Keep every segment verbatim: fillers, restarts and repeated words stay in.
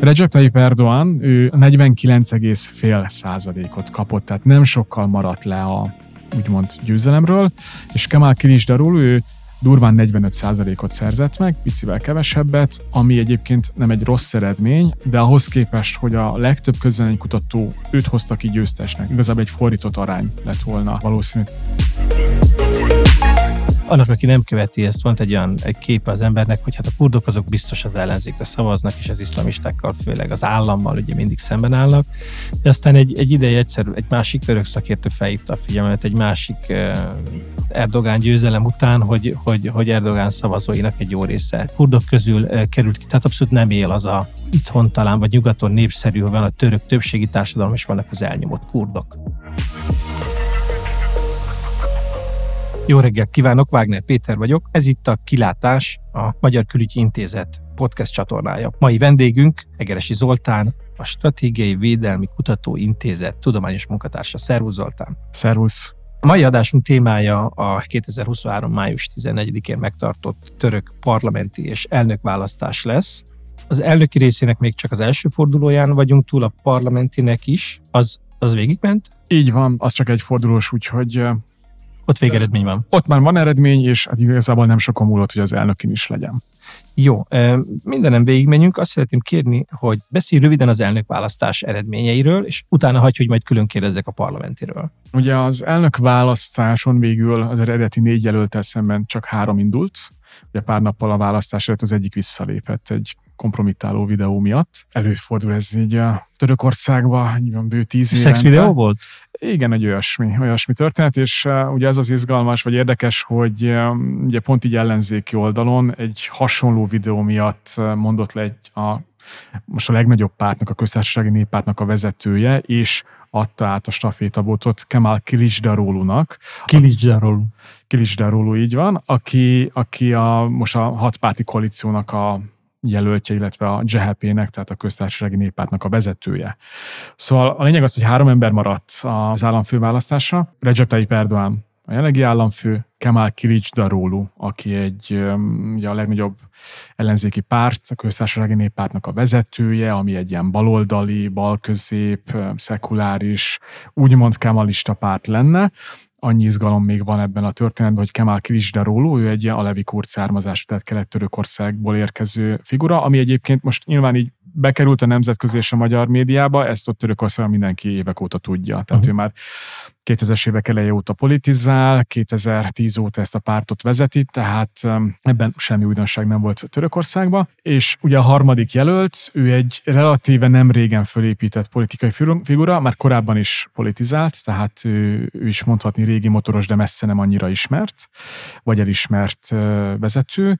Recep Tayyip Erdoğan, ő negyvenkilenc egész öt százalékot kapott, tehát nem sokkal maradt le a úgymond győzelemről, és Kemal Kılıçdaroğlu, ő durván negyvenöt százalékot szerzett meg, picivel kevesebbet, ami egyébként nem egy rossz eredmény, de ahhoz képest, hogy a legtöbb közvéleménykutató őt hozta ki győztesnek, igazából egy fordított arány lett volna valószínű. Annak, aki nem követi ezt, van egy olyan egy képe az embernek, hogy hát a kurdok azok biztos az ellenzékre szavaznak, és az iszlamistákkal, főleg az állammal ugye mindig szemben állnak. De aztán egy, egy ideje egyszerű, egy másik török szakértő felhívta a figyelmet egy másik eh, Erdoğan győzelem után, hogy, hogy, hogy Erdoğan szavazóinak egy jó része kurdok közül eh, került ki, tehát abszolút nem él az a itthon talán, vagy nyugaton népszerű, van a török többségi társadalom, és vannak az elnyomott kurdok. Jó reggelt kívánok, Vágner Péter vagyok. Ez itt a Kilátás, a Magyar Külügyi Intézet podcast csatornája. Mai vendégünk Egeresi Zoltán, a Stratégiai Védelmi Kutató Intézet tudományos munkatársa. Szervusz, Zoltán! Szervusz! A mai adásunk témája a kétezer-huszonhárom. május tizennegyedikén megtartott török parlamenti és elnökválasztás lesz. Az elnöki részének még csak az első fordulóján vagyunk túl, a parlamentinek is. Az, az végigment? Így van, az csak egy fordulós, úgyhogy... Ott végeredmény van. Ott már van eredmény, és hát igazából nem sokan múlott, hogy az elnökin is legyen. Jó, mindenem végigmenjünk. Azt szeretném kérni, hogy beszélj röviden az elnökválasztás eredményeiről, és utána hagyj, hogy majd külön kérdezzek a parlamentiről. Ugye az elnökválasztáson végül az eredeti négy jelöltel szemben csak három indult. Ugye pár nappal a választás előtt az egyik visszalépett egy kompromittáló videó miatt. Előfordul ez így a Törökországban, így van bő tíz évente. Szex videó volt? Igen, egy olyasmi, olyasmi történet, és uh, ugye ez az izgalmas, vagy érdekes, hogy um, ugye pont így ellenzéki oldalon egy hasonló videó miatt mondott le egy, a, most a legnagyobb pártnak, a Köztársasági Néppártnak a vezetője, és adta át a stafétabotot Kemal Kılıçdaroğlunak. Kılıçdaroğlu. Kılıçdaroğlu, így van, aki, aki a, most a hatpárti koalíciónak a jelöltje, illetve a cé há pének, tehát a Köztársasági Néppártnak a vezetője. Szóval a lényeg az, hogy három ember maradt az államfőválasztásra. Recep Tayyip Erdoğan, a jelenlegi államfő, Kemal Kılıçdaroğlu, aki egy ugye a legnagyobb ellenzéki párt, a Köztársasági Néppártnak a vezetője, ami egy ilyen baloldali, balközép, szekuláris, úgymond kemalista párt lenne. Annyi izgalom még van ebben a történetben, hogy Kemal Kılıçdaroğlu, ő egy ilyen alevi kurd származású, tehát Kelet-Törökországból érkező figura, ami egyébként most nyilván így bekerült a nemzetközi és a magyar médiába, ezt ott Törökországban mindenki évek óta tudja. Tehát uh-huh. ő már kétezres évek eleje óta politizál, kétezer-tíz óta ezt a pártot vezeti, tehát ebben semmi újdonság nem volt Törökországban. És ugye a harmadik jelölt, ő egy relatíve nem régen fölépített politikai figura, már korábban is politizált, tehát ő, ő is mondhatni régi motoros, de messze nem annyira ismert, vagy elismert vezető,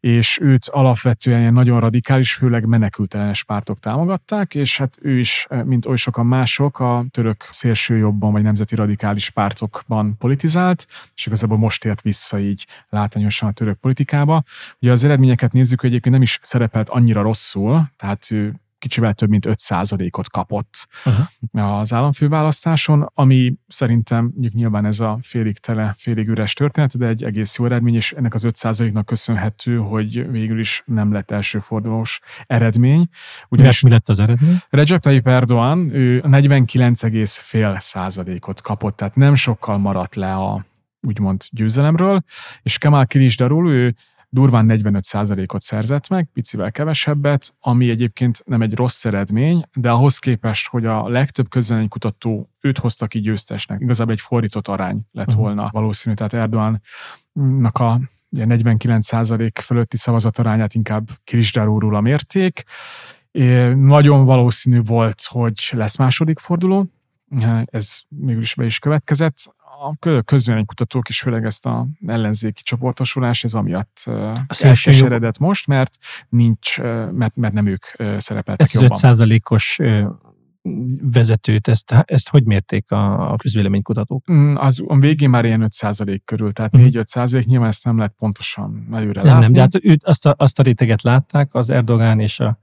és őt alapvetően nagyon radikális, főleg menekültellenes pártok támogatták, és hát ő is, mint oly sokan mások, a török szélsőjobban, vagy nemzeti radikális pártokban politizált, és igazából most ért vissza így látványosan a török politikába. Ugye az eredményeket nézzük, hogy egyébként nem is szerepelt annyira rosszul, tehát ő kicsivel több mint öt százalékot kapott uh-huh. az államfőválasztáson, ami szerintem nyilván ez a félig tele, félig üres történet, de egy egész jó eredmény, és ennek az öt százaléknak köszönhető, hogy végül is nem lett elsőfordulós eredmény. Ugyanis mi lett az eredmény? Recep Tayyip Erdoğan, ő negyvenkilenc egész öt százalékot kapott, tehát nem sokkal maradt le a úgymond győzelemről, és Kemal Kılıçdaroğlu, ő durván negyvenöt százalékot szerzett meg, picivel kevesebbet, ami egyébként nem egy rossz eredmény, de ahhoz képest, hogy a legtöbb közvéleménykutató őt hozta ki győztesnek, igazából egy fordított arány lett volna uh-huh. valószínű, tehát Erdoğannak a ugye, negyvenkilenc százalék fölötti szavazatarányát inkább Kılıçdaroğluról mérték. É, nagyon valószínű volt, hogy lesz második forduló, ez mégis be is következett. A közvéleménykutatók is, főleg ezt az ellenzéki csoportosulás, ez amiatt elkeseredett most, mert nincs, mert, mert nem ők szerepeltek ez jobban. Ez öt százalékos vezetőt, ezt, ezt hogy mérték a, a közvéleménykutatók? Az a végén már ilyen öt százalék körül, tehát mm. négy-öt százalék, nyilván ezt nem lehet pontosan előre nem, látni. Nem, de hát őt, azt, a, azt a réteget látták, az Erdoğan és a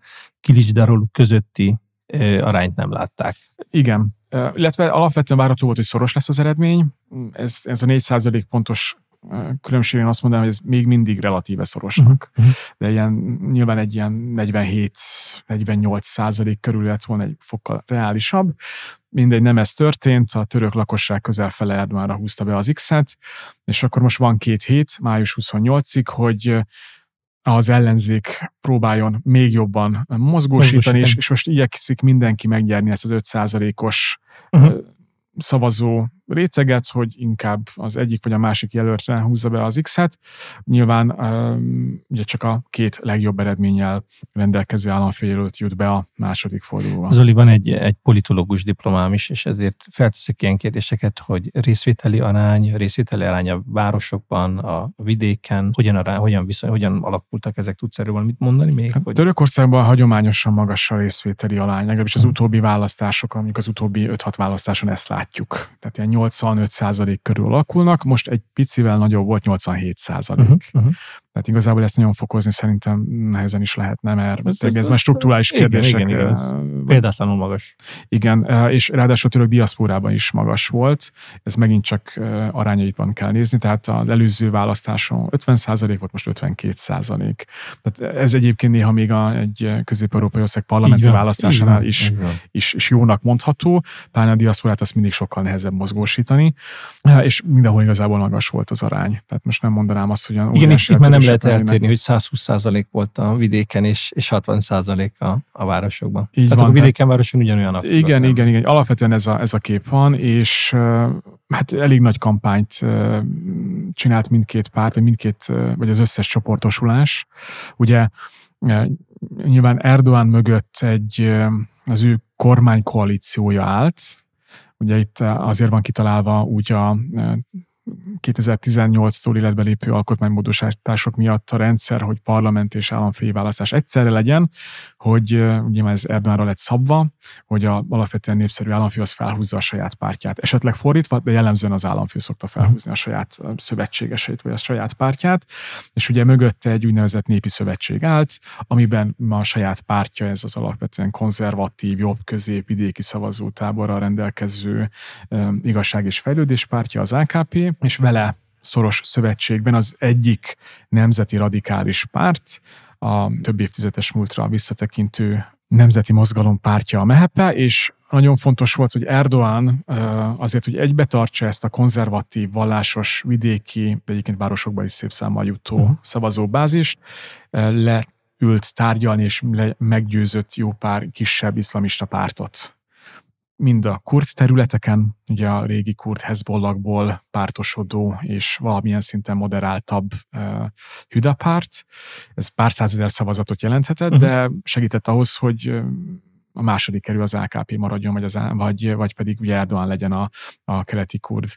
Kılıçdaroğlu közötti arányt nem látták. Igen, Illetve alapvetően várható volt, hogy szoros lesz az eredmény. Ez, ez a négy százalék pontos különbségen azt mondanám, hogy ez még mindig relatíve szorosnak. Uh-huh. De ilyen, nyilván egy ilyen negyvenhét negyvennyolc százalék körül lett volna egy fokkal reálisabb. Mindegy, nem ez történt, a török lakosság közel fele Erdoğanra húzta be az X-et, és akkor most van két hét, május huszonnyolcadikáig, hogy az ellenzék próbáljon még jobban mozgósítani, és, és most igyekszik mindenki megnyerni ezt az öt százalékos uh-huh. szavazó réteget, hogy inkább az egyik vagy a másik jelöltre húzza be az X-et. Nyilván ugye csak a két legjobb eredménnyel rendelkező államfőjelölt jut be a második fordulóba. Zoli, van egy, egy politológus diplomám is, és ezért felteszek ilyen kérdéseket, hogy részvételi arány, részvételi arány a városokban, a vidéken, hogyan, arány, hogyan, viszony, hogyan alakultak ezek, tudsz erről valamit mondani még? Hát, hogy... Törökországban hagyományosan magas a részvételi arány, legalábbis az utóbbi választások, amik az utóbbi öt-hat választáson ezt látjuk. Tehát ilyen nyolcvanöt százalék körül alakulnak, most egy picivel nagyobb volt, nyolcvanhét százalék. Uh-huh, uh-huh. Tehát igazából ezt nagyon fokozni szerintem nehezen is lehetne, mert ez, ez, ez már strukturális kérdésekre. Példátlanul magas. Igen, és ráadásul a török diaszpórában is magas volt, ez megint csak arányaitban kell nézni, tehát az előző választáson ötven százalék volt, most ötvenkét százalék. Tehát ez egyébként néha még a, egy közép-európai ország parlamenti van, választásánál is, is, is jónak mondható, talán a diaszpórát azt mindig sokkal nehezebb mozgósítani, és mindenhol igazából magas volt az arány. Tehát most nem mondanám azt, hogy olyan óriási lehet eltérni, hogy százhúsz százalék volt a vidéken, és, és hatvan százalék a, a városokban. Így tehát van, a vidéken, városon ugyanolyan aktív. Igen, igen, igen. Alapvetően ez a, ez a kép van, és hát elég nagy kampányt csinált mindkét párt, vagy mindkét, vagy az összes csoportosulás. Ugye nyilván Erdoğan mögött egy, az ő kormánykoalíciója állt. Ugye itt azért van kitalálva úgy a kétezer-tizennyolctól életbe lépő alkotmánymódosítások miatt a rendszer, hogy parlament és államfői választás egyszerre legyen, hogy ugye már ez Erdoğanra lett szabva, hogy a alapvetően népszerű államfő az felhúzza a saját pártját. Esetleg fordítva, de jellemzően az államfő szokta felhúzni a saját szövetségeseit, vagy a saját pártját, és ugye mögötte egy úgynevezett népi szövetség állt, amiben ma a saját pártja, ez az alapvetően konzervatív, jobbközép, vidéki szavazótáborral rendelkező igazság és fejlődés pártja, az á ká pé, és vele szoros szövetségben az egyik nemzeti radikális párt, a több évtizedes múltra visszatekintő nemzeti mozgalom pártja, a em há pé, és nagyon fontos volt, hogy Erdoğan azért, hogy egybetartsa ezt a konzervatív, vallásos, vidéki, de egyébként városokban is szép számmal jutó uh-huh. szavazóbázist, leült tárgyalni, és le- meggyőzött jó pár kisebb iszlamista pártot. Mind a kurd területeken, ugye a régi kurd Hezbollahból pártosodó és valamilyen szinten moderáltabb uh, HÜDA párt. Ez pár százezer szavazatot jelenthetett, uh-huh. de segített ahhoz, hogy a második kerül az á ká pé maradjon, vagy, az, vagy, vagy pedig ugye Erdoğan legyen a, a keleti kurd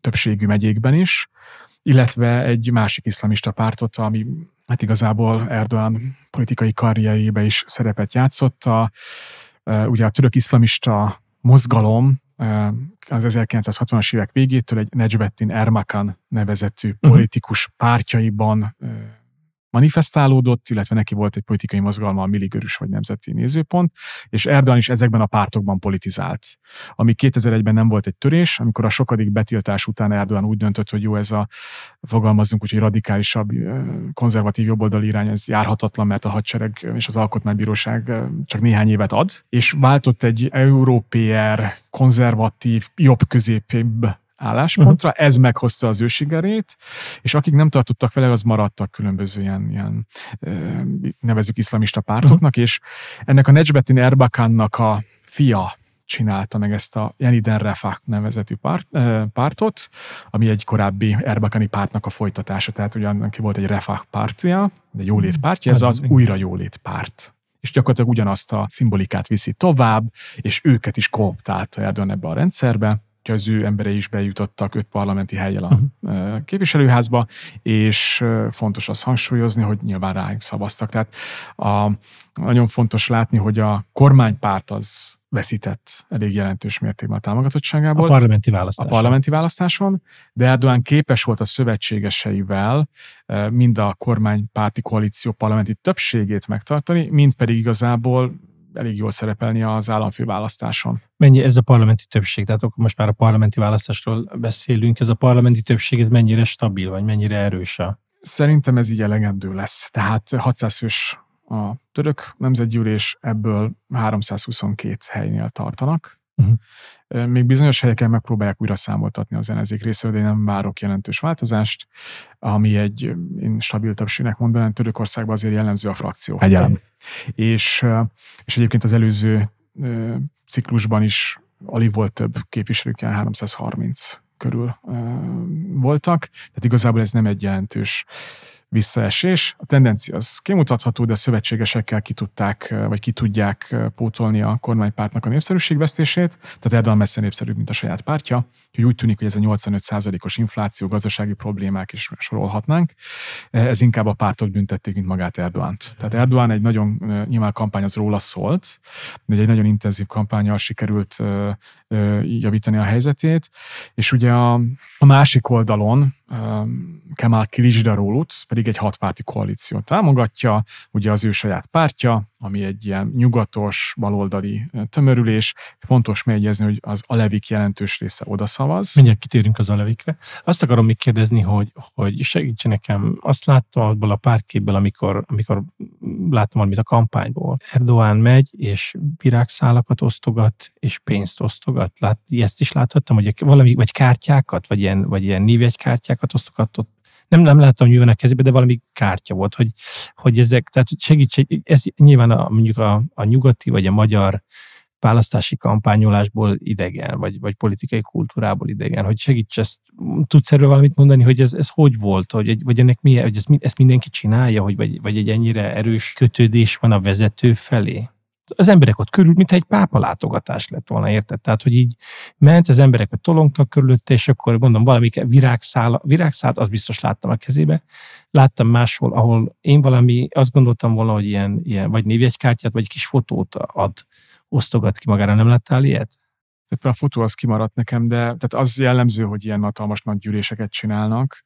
többségű megyékben is, illetve egy másik iszlamista pártot, ami hát igazából Erdoğan politikai karrierjébe is szerepet játszott. A Uh, ugye a török iszlamista mozgalom uh, az ezerkilencszázhatvanas évek végétől egy Necmettin Erbakan nevezetű politikus pártjaiban uh, manifestálódott, illetve neki volt egy politikai mozgalma, a milligörűs vagy nemzeti nézőpont, és Erdoğan is ezekben a pártokban politizált. Ami kétezer-egyben nem volt egy törés, amikor a sokadik betiltás után Erdoğan úgy döntött, hogy jó, ez a, fogalmazunk úgy, hogy radikálisabb, konzervatív jobboldali irány, ez járhatatlan, mert a hadsereg és az alkotmánybíróság csak néhány évet ad, és váltott egy európér, konzervatív, jobb-középébb álláspontra, uh-huh. ez meghozta az ő sikerét, és akik nem tartottak vele, az maradtak különböző ilyen, ilyen nevezük iszlamista pártoknak, uh-huh. és ennek a Necmettin Erbakannak a fia csinálta meg ezt a Yeniden Refah nevezetű párt, pártot, ami egy korábbi Erbakani pártnak a folytatása, tehát ugyanannak volt egy Refah pártja, egy jólét pártja, ez az újra jólét párt. És gyakorlatilag ugyanazt a szimbolikát viszi tovább, és őket is kooptálta Erdoğan ebbe a rendszerbe, hogy az ő emberei is bejutottak öt parlamenti helyjel a uh-huh. képviselőházba, és fontos azt hangsúlyozni, hogy nyilván rájuk szavaztak. Tehát a, nagyon fontos látni, hogy a kormánypárt az veszített elég jelentős mértékben a támogatottságából. A parlamenti választáson. A parlamenti választáson, de Erdoğan képes volt a szövetségeseivel mind a kormánypárti koalíció parlamenti többségét megtartani, mind pedig igazából elég jól szerepelni az államfőválasztáson. Mennyi ez a parlamenti többség? Tehát akkor most már a parlamenti választásról beszélünk. Ez a parlamenti többség, ez mennyire stabil, vagy mennyire erős? Szerintem ez így elegendő lesz. Tehát hatszáz fős a török nemzetgyűlés, ebből háromszázhuszonkettő helynél tartanak. Uh-huh. Még bizonyos helyeken megpróbálják újra számoltatni az ellenzék részéről, de én nem várok jelentős változást, ami egy én stabil többségnek mondanám, Törökországban azért jellemző a frakció. Egyelem. És, és egyébként az előző ciklusban is alig volt több képviselők, háromszázharminc körül voltak, tehát igazából ez nem egy jelentős visszaesés. A tendencia az kimutatható, de a szövetségesekkel ki tudták, vagy ki tudják pótolni a kormánypártnak a népszerűségvesztését, tehát Erdoğan messze népszerűbb, mint a saját pártja. Úgyhogy úgy tűnik, hogy ez a nyolcvanöt százalékos infláció, gazdasági problémák is sorolhatnánk. Ez inkább a pártot büntették, mint magát Erdoğant. Tehát Erdoğan egy nagyon, nyilván kampány az róla szólt, de egy nagyon intenzív kampánnyal sikerült javítani a helyzetét, és ugye a, a másik oldalon Kemal Kılıçdaroğlut pedig egy hatpárti koalíció támogatja, ugye az ő saját pártja, ami egy ilyen nyugatos, baloldali tömörülés. Fontos megjegyezni, hogy az alevik jelentős része odaszavaz. Mindjárt kitérünk az alevikre. Azt akarom még kérdezni, hogy, hogy segítsen nekem. Azt láttam abból a párképből, amikor, amikor láttam valamit a kampányból. Erdoğan megy, és virágszálakat osztogat, és pénzt osztogat. Lát, ezt is láthattam, hogy valami, vagy kártyákat, vagy ilyen, vagy ilyen névjegykártyákat osztogatott. Nem, nem láttam, hogy mi van a kezébe, de valami kártya volt, hogy, hogy ezek, tehát segítség, ez nyilván a, mondjuk a, a nyugati vagy a magyar választási kampányolásból idegen, vagy, vagy politikai kultúrából idegen, hogy segíts ezt, tudsz erről valamit mondani, hogy ez, ez hogy volt, hogy egy, vagy ennek mi, hogy ezt, ezt mindenki csinálja, hogy, vagy, vagy egy ennyire erős kötődés van a vezető felé? Az emberek ott körül, mintha egy pápa látogatás lett volna, érted? Tehát, hogy így ment, az emberek ott tolongtak körülötte, és akkor mondom, valami virágszála, virágszálat, azt biztos láttam a kezébe. Láttam máshol, ahol én valami, azt gondoltam volna, hogy ilyen, ilyen vagy névjegykártyát, vagy kis fotót ad, osztogat ki magára. Nem láttál ilyet? A fotó az kimaradt nekem, de tehát az jellemző, hogy ilyen hatalmas nagy gyűléseket csinálnak,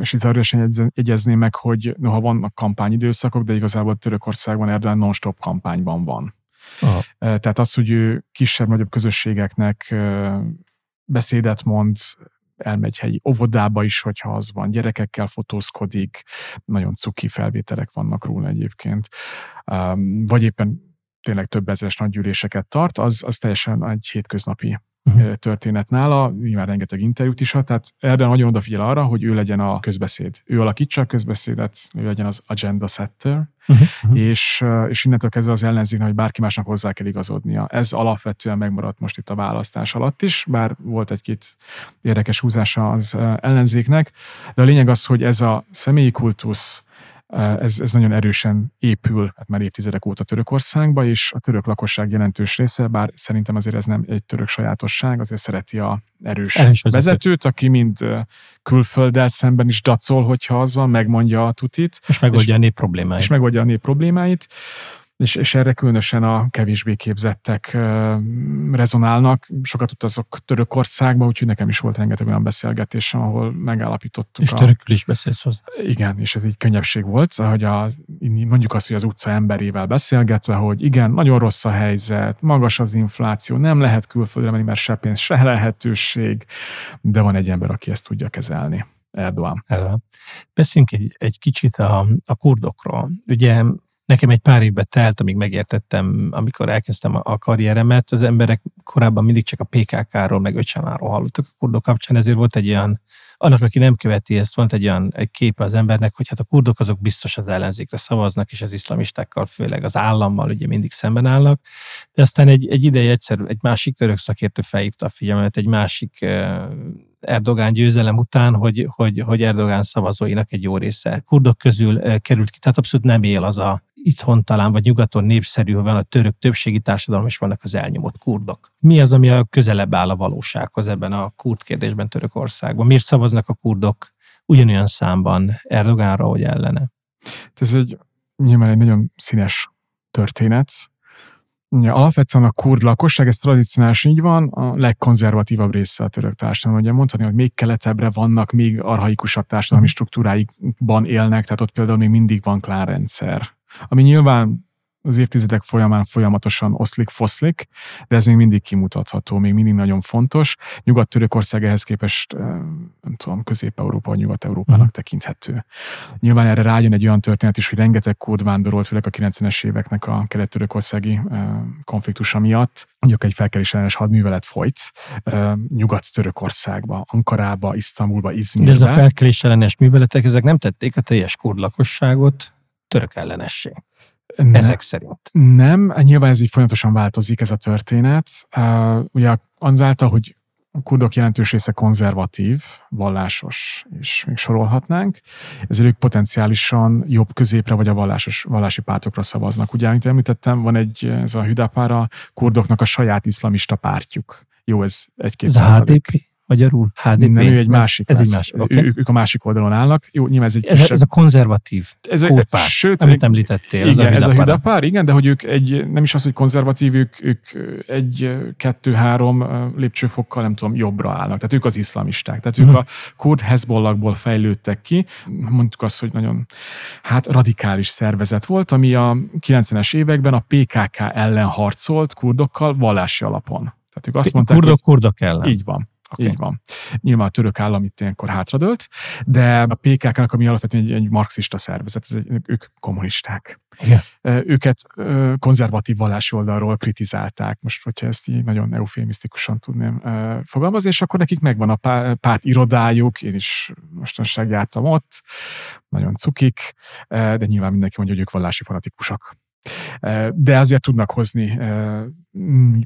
és itt erősen jegyezném meg, hogy noha vannak kampányidőszakok, de igazából Törökországban Erdoğan non-stop kampányban van. Aha. Tehát az, hogy ő kisebb-nagyobb közösségeknek beszédet mond, elmegy helyi óvodába is, hogyha az van, gyerekekkel fotózkodik, nagyon cuki felvételek vannak róla egyébként. Vagy éppen tényleg több ezeres nagygyűléseket tart, az, az teljesen egy hétköznapi uh-huh. történet nála, nyilván rengeteg interjút is ad, tehát Erdoğan nagyon odafigyel arra, hogy ő legyen a közbeszéd. Ő alakítsa a közbeszédet, ő legyen az agenda setter, uh-huh. és, és innentől kezdve az ellenzéknek, hogy bárki másnak hozzá kell igazodnia. Ez alapvetően megmaradt most itt a választás alatt is, bár volt egy-két érdekes húzása az ellenzéknek, de a lényeg az, hogy ez a személyi kultusz, Ez, ez nagyon erősen épül, hát már évtizedek óta Törökországba, és a török lakosság jelentős része, bár szerintem azért ez nem egy török sajátosság, azért szereti a erős, erős vezetőt, vezetőt, aki mind külfölddel szemben is dacol, hogyha az van, megmondja a tutit. És megoldja a nép problémáit. És megoldja a nép problémáit. És, és erre különösen a kevésbé képzettek euh, rezonálnak. Sokat utazok Törökországba, úgyhogy nekem is volt rengeteg olyan beszélgetésem, ahol megállapítottuk. És törökül is beszélsz hozzá. Igen, és ez így könnyebbség volt, hogy a, mondjuk azt, hogy az utca emberével beszélgetve, hogy igen, nagyon rossz a helyzet, magas az infláció, nem lehet külföldre menni, mert se pénz, se lehetőség, de van egy ember, aki ezt tudja kezelni. Erdoğan. Erdoğan. Beszéljünk egy, egy kicsit a, a kurdokról. Ugye nekem egy pár évbe telt, amíg megértettem, amikor elkezdtem a karrieremet, az emberek korábban mindig csak a pé ká ká-ról, meg Öcalanról hallottak a kurdok kapcsán, ezért volt egy olyan, annak, aki nem követi ezt, volt egy olyan egy képe az embernek, hogy hát a kurdok azok biztos az ellenzékre szavaznak, és az iszlamistákkal, főleg az állammal ugye mindig szemben állnak, de aztán egy, egy ideje egyszer egy másik török szakértő felhívta a figyelmet, egy másik Erdoğan győzelem után, hogy, hogy, hogy Erdoğan szavazóinak egy jó része kurdok közül került ki, tehát abszolút nem él az a itthon talán, vagy nyugaton népszerű, van a török többségi társadalom, és vannak az elnyomott kurdok. Mi az, ami a közelebb áll a valósághoz ebben a kurd kérdésben Törökországban? Miért szavaznak a kurdok ugyanolyan számban Erdoğanra, hogy ellene? Ez egy nyilván egy nagyon színes történet. Alapvetően a kurd lakosság, ez tradicionálisan így van, a legkonzervatívabb része a török társadalom. Ugye mondhatni, hogy még keletebbre vannak, még arhaikusabb társadalmi struktúráikban élnek, tehát ott például még mindig van klánrendszer. Ami nyilván az évtizedek folyamán folyamatosan oszlik-foszlik, de ez még mindig kimutatható, még mindig nagyon fontos. Nyugat-Törökország ehhez képest, nem tudom, Közép-Európa, Nyugat-Európának mm. tekinthető. Nyilván erre rájön egy olyan történet is, hogy rengeteg kurd vándorolt, főleg a kilencvenes éveknek a kelet-törökországi konfliktusa miatt. Mondjuk egy felkelés ellenes hadművelet folyt Nyugat-Törökországba, Ankarába, Isztambulba, Izmirbe. De ez a felkelés ellenes műveletek, ezek nem tették a teljes kurd lakosságot török ellenessé. Ne, ezek szerint. Nem, nyilván ez így folyamatosan változik ez a történet. Uh, ugye azáltal, hogy a kurdok jelentős része konzervatív, vallásos, és még sorolhatnánk, ezért ők potenciálisan jobb középre vagy a vallásos, vallási pártokra szavaznak. Ugye, amit említettem, van egy, ez a hüda pár, a kurdoknak a saját iszlamista pártjuk. Jó, ez egy-két százalék. Magyarul? há dé pé? Nem, ő egy másik. Ez egy másik. Okay. Ő, ők a másik oldalon állnak. Jó, nyilván ez egy kisebb... Ez, ez a konzervatív kurdpár, amit említettél. Igen, az a ez a hüda pár, igen, de hogy ők egy, nem is az, hogy konzervatív, ők, ők egy, kettő, három lépcsőfokkal, nem tudom, jobbra állnak. Tehát ők az iszlamisták. Tehát uh-huh. ők a kurd Hezbollahból fejlődtek ki. Mondjuk azt, hogy nagyon hát radikális szervezet volt, ami a kilencvenes években a pé ká ká ellen harcolt kurdokkal vallási alapon. Tehát ők azt mondták, kurdok, kurdok ellen. Így van. Okay. Így van. Nyilván a török állam itt ilyenkor hátradőlt, de a pé ká ká-nak, ami alapvetően egy, egy marxista szervezet, ez egy, ők kommunisták. Yeah. Őket konzervatív vallási oldalról kritizálták. Most, hogyha ezt így nagyon eufémisztikusan tudném fogalmazni, és akkor nekik megvan a párt irodájuk, én is mostanság jártam ott, nagyon cukik, de nyilván mindenki mondja, hogy ők vallási fanatikusak. De azért tudnak hozni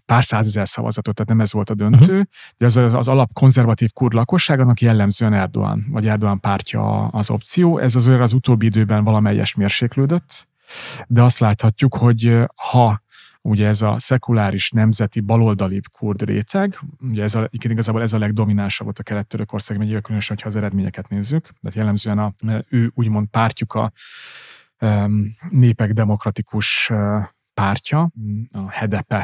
pár százezer szavazatot, tehát nem ez volt a döntő, uh-huh. de az, az alap konzervatív kurd lakosság, annak jellemzően Erdoğan, vagy Erdoğan pártja az opció. Ez azért az utóbbi időben valamelyest mérséklődött, de azt láthatjuk, hogy ha ugye ez a szekuláris, nemzeti, baloldalibb kurd réteg, ugye ez a, igazából ez a legdominánsabb volt a kelet-törökország megyével, különösen, hogyha az eredményeket nézzük, tehát jellemzően a, ő úgymond pártjuk a népek demokratikus pártja, a há dé pé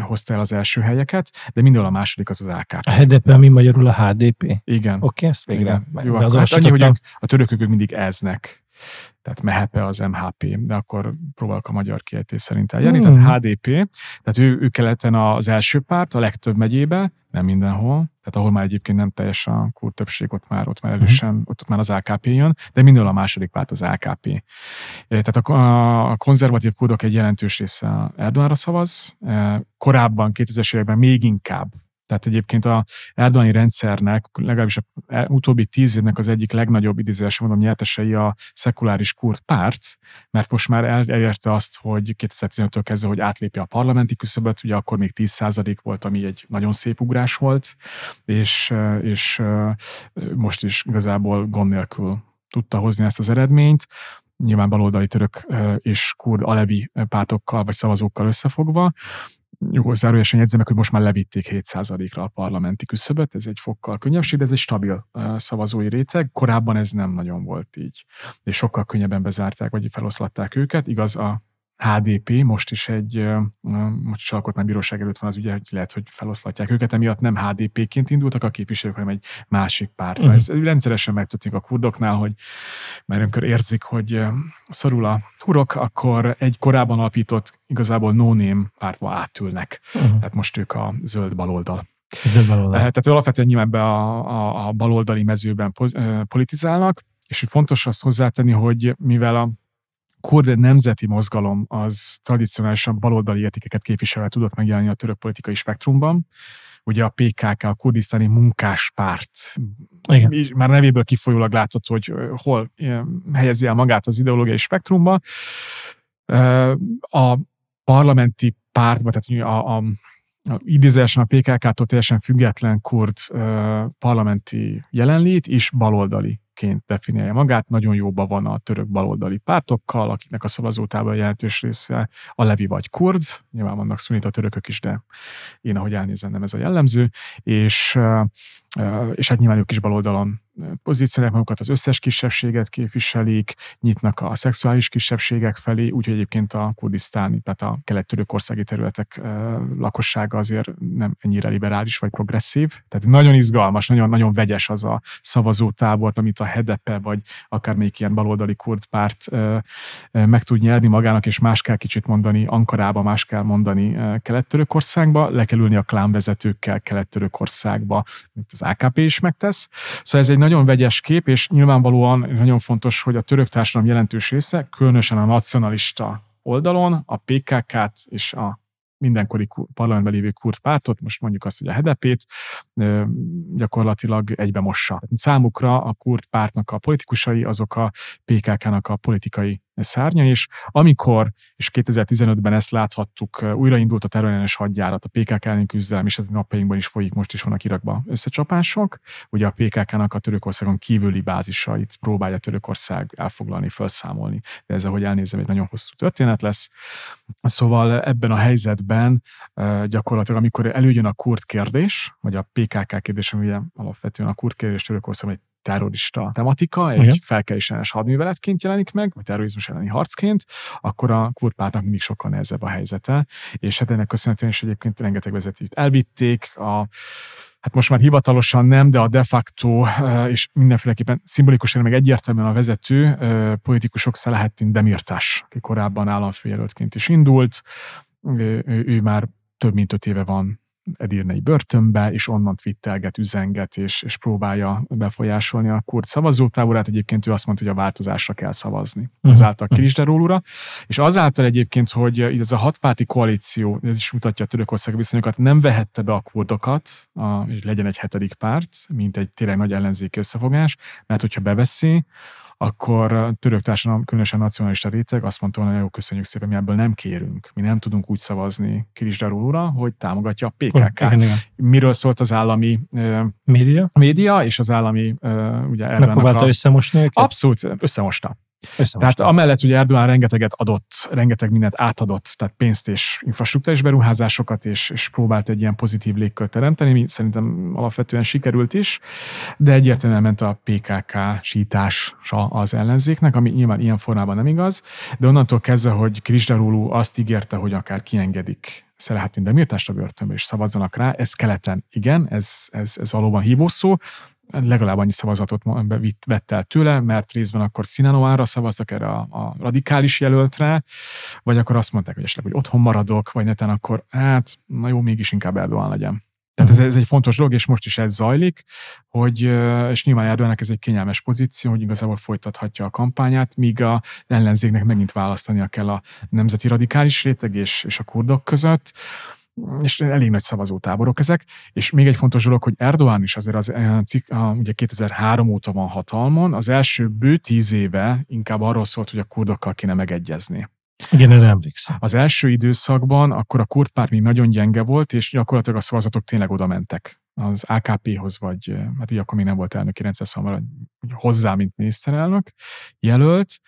hozta el az első helyeket, de mindenhol a második az az á ká pé. A há dé pé, ami magyarul a há dé pé? Igen. Oké, okay, ezt végre. Jó, de az hát annyi, hogy a törökök ők mindig eznek. Tehát em há pé az em há pé, de akkor próbálok a magyar kiejtés szerint eljárni. Hmm. Tehát há dé pé, tehát ő, ő keleten az első párt, a legtöbb megyébe, nem mindenhol, tehát ahol már egyébként nem teljes a kurd többség, ott már, ott már elősen, hmm. ott, ott már az á ká pé jön, de mindenhol a második párt az á ká pé. Tehát a, a konzervatív kurdok egy jelentős része Erdoğanra szavaz, korábban, kétezres években még inkább. Tehát egyébként az erdoğani rendszernek, legalábbis a utóbbi tíz évnek az egyik legnagyobb idézőjelesen mondom nyertesei a szekuláris kurd párt, mert most már elérte azt, hogy kétezer-tizenöttől kezdve, hogy átlépi a parlamenti küszöböt, ugye akkor még tíz százalék volt, ami egy nagyon szép ugrás volt, és, és most is igazából gond nélkül tudta hozni ezt az eredményt. Nyilván baloldali török és kurd alevi pártokkal vagy szavazókkal összefogva. Zárójelesen jegyzem meg, hogy most már levitték hét százalékra a parlamenti küszöböt, ez egy fokkal könnyebbség, de ez egy stabil szavazói réteg, korábban ez nem nagyon volt így. És sokkal könnyebben bezárták, vagy feloszlatták őket, igaz a há dé pé, most is egy, most is alkotmánybíróság előtt van az ügye, hogy lehet, hogy feloszlatják őket, emiatt nem há dé pé-ként indultak a képviselők, hanem egy másik pártra. Uh-huh. Ez rendszeresen megtörténik a kurdoknál, hogy mert amikor érzik, hogy szorul a hurok, akkor egy korábban alapított, igazából no-name pártba átülnek. Uh-huh. Tehát most ők a zöld baloldal. Zöld baloldal. Tehát alapvetően nyilván be a, a, a baloldali mezőben politizálnak, és fontos azt hozzátenni, hogy mivel a kurd nemzeti mozgalom az tradicionálisan baloldali értékeket képviselve tudott megjelenni a török politikai spektrumban. Ugye a pé ká ká, a kurdisztáni munkáspárt. Igen. Már nevéből kifolyólag látható, hogy hol helyezi el magát az ideológiai spektrumba. A parlamenti pártban, tehát a, a idézőesen a pé ká ká-tól teljesen független kurd parlamenti jelenlét és baloldali definiálja magát, nagyon jóban van a török baloldali pártokkal, akiknek a szavazótában jelentős része a levi vagy kurd, nyilván vannak szunita törökök is, de én ahogy elnézem, nem ez a jellemző, és és hát nyilván ők is baloldalon pozícionálják magukat, az összes kisebbséget képviselik, nyitnak a szexuális kisebbségek felé, úgyhogy egyébként a kurdisztáni, tehát a kelet-törökországi területek lakossága azért nem ennyire liberális vagy progresszív. Tehát nagyon izgalmas, nagyon, nagyon vegyes az a szavazótábort, amit a há dé pé vagy akármelyik ilyen baloldali kurd párt meg tud nyerni magának, és más kell kicsit mondani Ankarába, más kell mondani Kelet-Törökországba, le kell ülni a klánvezetőkkel Kelet-Törökországba, mint az á ká pé is megtesz. Szóval ez egy nagyon vegyes kép, és nyilvánvalóan nagyon fontos, hogy a török társadalom jelentős része, különösen a nacionalista oldalon, a pé ká ká-t és a mindenkori parlamentben lévő kurd pártot, most mondjuk azt, hogy a há dé pé-t gyakorlatilag egybe mossa. Számukra a kurd pártnak a politikusai, azok a pé ká ká-nak a politikai szárnya, és amikor, és kétezer-tizenötben ezt láthattuk, újraindult a terrorellenes hadjárat, a pé ká ká elleni küzdelem, és ez napjainkban is folyik, most is vannak Irakban összecsapások. Ugye a pé ká ká-nak a Törökországon kívüli bázisait próbálja Törökország elfoglalni, felszámolni. De ez, ahogy elnézem, egy nagyon hosszú történet lesz. Szóval ebben a helyzetben gyakorlatilag, amikor előjön a kurd kérdés, vagy a pé ká ká kérdés, ami ugye alapvetően a kurd kérdés Törökországon egy terrorista tematika, egy felkelés ellenes hadműveletként jelenik meg, vagy terrorizmus elleni harcként, akkor a kurd pártnak mindig sokkal nehezebb a helyzete, és hát ennek köszönhetően is egyébként rengeteg vezetőt elvitték, a hát most már hivatalosan nem, de a de facto, és mindenféleképpen szimbolikusan meg egyértelműen a vezető politikusok Selahattin Demirtaş, aki korábban államfőjelöltként is indult, ő, ő már több mint öt éve van edirnei börtönbe, és onnan twittelget, üzenget, és, és próbálja befolyásolni a kurd szavazótáborát. Egyébként ő azt mondta, hogy a változásra kell szavazni. Ezáltal Kılıçdaroğlura. És azáltal egyébként, hogy ez a hatpárti koalíció, ez is mutatja a Törökország viszonyokat, nem vehette be a kurdokat, a, hogy legyen egy hetedik párt, mint egy tényleg nagy ellenzéki összefogás, mert hogyha beveszi, akkor a török társadalom, különösen nacionalista réteg azt mondta volna, hogy jó, köszönjük szépen, mi ebből nem kérünk. Mi nem tudunk úgy szavazni Kılıçdaroğlura, hogy támogatja a pé ká ká. Oh, igen, igen. Miről szólt az állami uh, média? média, és az állami uh, ugye Erdoğannak megpróbálta a... összemosni őket? Abszolút, összemosta. Összemosta. Tehát amellett, hogy Erdoğan rengeteget adott, rengeteg mindent átadott, tehát pénzt és infrastruktúrális beruházásokat, és, és próbált egy ilyen pozitív légkört teremteni, mi szerintem alapvetően sikerült is, de egyértelműen ment a pé ká ká-sítása az ellenzéknek, ami nyilván ilyen formában nem igaz, de onnantól kezdve, hogy Kılıçdaroğlu azt ígérte, hogy akár kiengedik Selahattin Demirtaşt a börtönbe, és szavazzanak rá, ez keleten igen, ez, ez, ez valóban hívószó, legalább annyi szavazatot vett el tőle, mert részben akkor Sinan Oğanra szavaztak, erre a, a radikális jelöltre, vagy akkor azt mondták, hogy esetleg, hogy otthon maradok, vagy netán akkor, hát, na jó, mégis inkább Erdoğan legyen. Tehát ez, ez egy fontos dolog, és most is ez zajlik, hogy, és nyilván Erdoğannak ez egy kényelmes pozíció, hogy igazából folytathatja a kampányát, míg az ellenzéknek megint választania kell a nemzeti radikális réteg és, és a kurdok között, és elég nagy szavazótáborok ezek, és még egy fontos dolog, hogy Erdoğan is azért az, ugye kétezer-három óta van hatalmon, az első bő tíz éve inkább arról szólt, hogy a kurdokkal kéne megegyezni. Igen, erre emlékszem. Az első időszakban akkor a kurd párt még nagyon gyenge volt, és gyakorlatilag a szavazatok tényleg oda mentek az á ká pé-hoz, vagy hát így akkor még nem volt elnöki rendszer, szóval hozzá, mint miniszterelnök jelölt,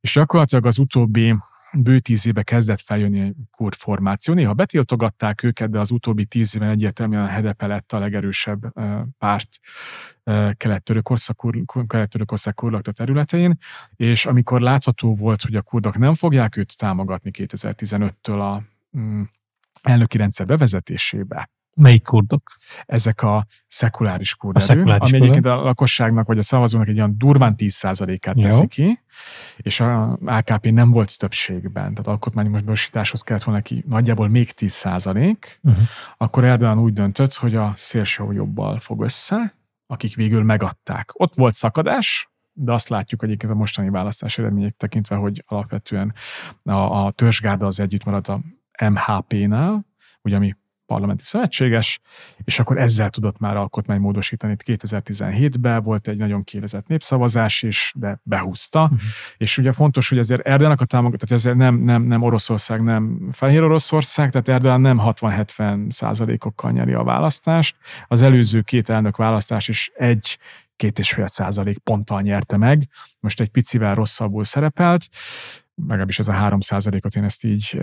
és gyakorlatilag az utóbbi bő tíz éve kezdett feljönni egy kurd formáció. Néha betiltogatták őket, de az utóbbi tíz évben egyértelműen a há dé pé lett a legerősebb párt Kelet-Törökország kurd területein, és amikor látható volt, hogy a kurdok nem fogják őt támogatni kétezer-tizenöttől a mm, elnöki rendszer bevezetésébe. Melyik kurdok? Ezek a szekuláris kurd erő, szekuláris ami kurd. Egyébként a lakosságnak vagy a szavazónak egy olyan durván tíz százalékát teszi ki, és a á ká pé nem volt többségben, tehát alkotmánymódosításhoz kellett volna ki nagyjából még tíz százalék, uh-huh. akkor Erdoğan úgy döntött, hogy a szélsőjobbal fog össze, akik végül megadták. Ott volt szakadás, de azt látjuk egyébként a mostani választás eredményét tekintve, hogy alapvetően a, a törzsgárda az együtt maradt a em há pé-nál, ugye ami parlamenti szövetséges, és akkor ezzel tudott már alkotmány módosítani. kétezer-tizenhétben volt egy nagyon kiélezett népszavazás is, de behúzta. Uh-huh. És ugye fontos, hogy azért Erdoğannak a támogatás, tehát azért nem, nem, nem Oroszország, nem Fehér Oroszország, tehát Erdoğan nem hatvan-hetven százalékokkal nyeri a választást. Az előző két elnök választás is egy két és fél százalék ponttal nyerte meg. Most egy picivel rosszabbul szerepelt, legalábbis ez a három százalékot én ezt így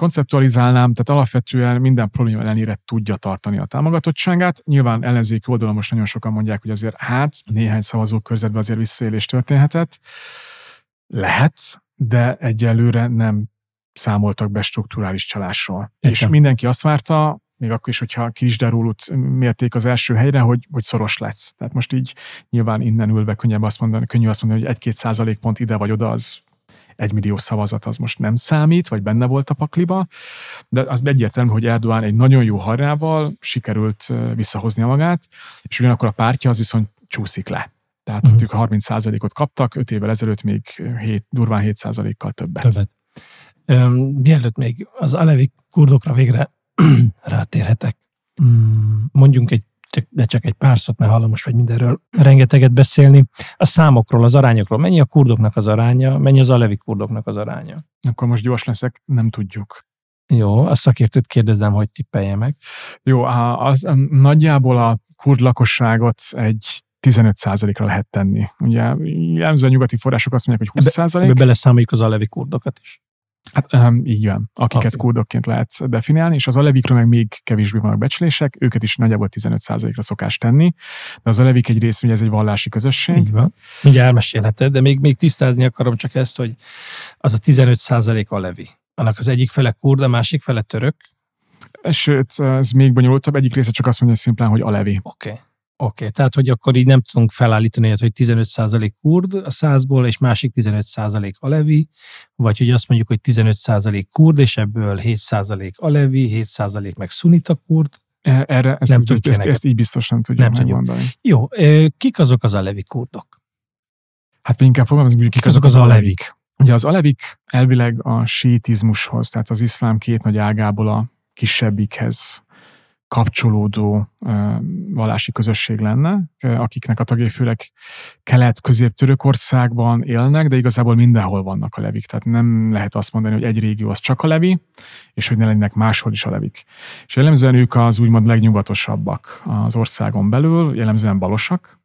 konceptualizálnám, tehát alapvetően minden probléma ellenére tudja tartani a támogatottságát. Nyilván ellenzéki oldalon most nagyon sokan mondják, hogy azért hát néhány szavazókörzetben azért visszaélés történhetett. Lehet, de egyelőre nem számoltak be strukturális csalásról. Éken. És mindenki azt várta, még akkor is, hogyha Kılıçdaroğlut mérték az első helyre, hogy, hogy szoros lesz. Tehát most így nyilván innen ülve könnyebb azt mondani, könnyű azt mondani, hogy egy-két százalékpont ide vagy oda, az egy millió szavazat az most nem számít, vagy benne volt a pakliba, de az egyértelmű, hogy Erdoğan egy nagyon jó harrával sikerült visszahoznia magát, és ugyanakkor a pártja az viszont csúszik le. Tehát uh-huh. ők harminc százalékot kaptak, öt évvel ezelőtt még hét, durván hét százalékkal többet. többet. Öm, mielőtt még az alevi kurdokra végre rátérhetek. Mondjunk egy, de csak egy pár szót, mert hallom most, vagy mindenről rengeteget beszélni. A számokról, az arányokról. Mennyi a kurdoknak az aránya, mennyi az alevi kurdoknak az aránya? Akkor most gyors leszek, nem tudjuk. Jó, a szakértőt kérdezem, hogy tippelje meg. Jó, az, nagyjából a kurd lakosságot egy tizenöt százalékra lehet tenni. Ugye jellemző a nyugati források azt mondják, hogy húsz százalék. Ebbe beleszámoljuk az alevi kurdokat is. Hát um, így van, akiket Afin. kurdokként lehet definiálni, és az alevikről meg még kevésbé vannak becslések, őket is nagyjából tizenöt százalékra szokás tenni, de az alevik egy rész, ugye ez egy vallási közösség. Így van, mindjárt elmesélheted, de még, még tisztázni akarom csak ezt, hogy az a tizenöt százalék alevi. Annak az egyik fele kurd, a másik fele török. Sőt, ez még bonyolultabb, egyik része csak azt mondja szimplán, hogy alevi. Oké. Okay. Oké, okay, tehát hogy akkor így nem tudunk felállítani, hogy tizenöt százalék kurd a százból, és másik tizenöt százalék alevi, vagy hogy azt mondjuk, hogy tizenöt százalék kurd, és ebből hét százalék alevi, hét százalék meg szunita kurd. Erre ezt, nem tudjuk, ezt, ezt így biztos nem tudjuk megmondani. Jó, kik azok az alevi kurdok? Hát inkább fogalmazunk, hogy kik, kik azok az, az alevik? alevik? Ugye az alevik elvileg a síitizmushoz, tehát az iszlám két nagy ágából a kisebbikhez kapcsolódó uh, vallási közösség lenne, akiknek a tagjai főleg Kelet-Közép-Törökországban élnek, de igazából mindenhol vannak alevik. Tehát nem lehet azt mondani, hogy egy régió az csak alevi, és hogy ne lennének máshol is alevik. És jellemzően ők az úgymond legnyugatosabbak az országon belül, jellemzően balosak.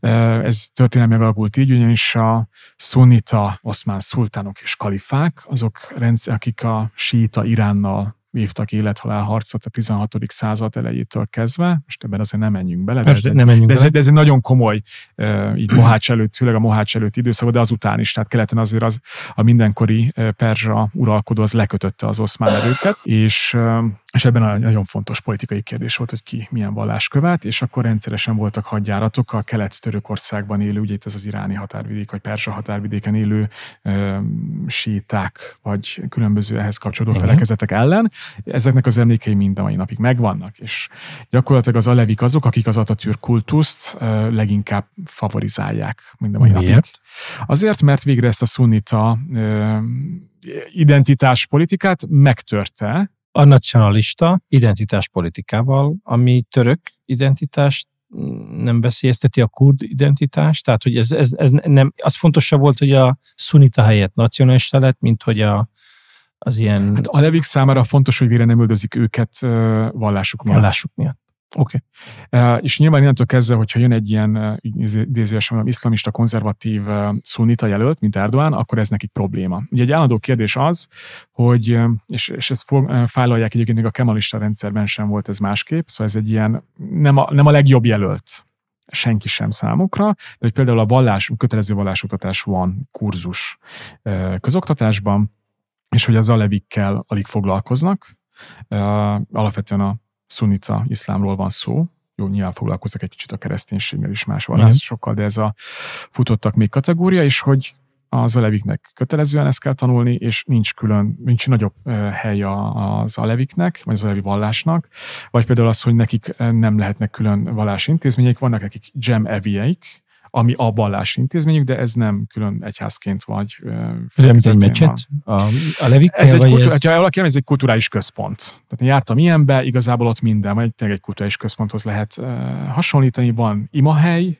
Ez történelmileg alakult így, ugyanis a szunita oszmán szultánok és kalifák, azok, akik a síita Iránnal vívtak élethalál harcot a tizenhatodik század elejétől kezdve, most ebben azért nem menjünk bele, de ez, nem egy, menjünk de, ez bele. Egy, de ez egy nagyon komoly, így Mohács előtt, főleg a Mohács előtt időszak, de azután is, tehát keleten azért az, a mindenkori perzsa uralkodó az lekötötte az oszmán erőket, és, és ebben a nagyon fontos politikai kérdés volt, hogy ki milyen vallás követ, és akkor rendszeresen voltak hadjáratok a Kelet-Törökországban élő, ugye itt ez az iráni határvidék, vagy perzsa határvidéken élő síták, vagy különböző ehhez kapcsolódó felekezetek ellen. Ezeknek az emlékei mind a mai napig megvannak, és gyakorlatilag az alevik azok, akik az Atatürk kultuszt leginkább favorizálják mind a mai Miért? napig. Azért, mert végre ezt a szunnita identitáspolitikát megtörte. A nacionalista identitáspolitikával, ami török identitást nem veszélyezteti a kurd identitást, tehát hogy ez, ez, ez nem, az fontosabb volt, hogy a szunnita helyett nacionalista lett, mint hogy a az ilyen... Hát alevik számára fontos, hogy végre nem üldözik őket vallásuk miatt. Vallásuk miatt. Oké. Okay. És nyilván innentől kezdve, hogyha jön egy ilyen idézőjesen mondom, iszlamista, konzervatív szunita jelölt, mint Erdoğan, akkor ez nekik probléma. Ugye egy állandó kérdés az, hogy, és, és ezt fájlalják egyébként, még a kemalista rendszerben sem volt ez másképp, szóval ez egy ilyen, nem a, nem a legjobb jelölt senki sem számukra, de hogy például a vallás, kötelező vallásoktatás van kurzus közoktatásban, és hogy az alevikkel alig foglalkoznak. Uh, alapvetően a szunita iszlámról van szó. Jó, nyilván foglalkoznak egy kicsit a kereszténységgel is más vallásokkal, de ez a futottak még kategória, és hogy az aleviknek kötelezően ezt kell tanulni, és nincs külön, nincs nagyobb hely az aleviknek, vagy az alevi vallásnak, vagy például az, hogy nekik nem lehetnek külön vallási intézményeik, vannak nekik dzsem-evijeik, ami a vallási intézményük, de ez nem külön egyházként vagy. Ez egy mecset? A, a leviknél? Ez egy, kultúr, ez... Alakján, ez egy kulturális központ. Tehát én jártam ilyenbe, igazából ott minden, vagy egy kulturális központhoz lehet uh, hasonlítani. Van imahely,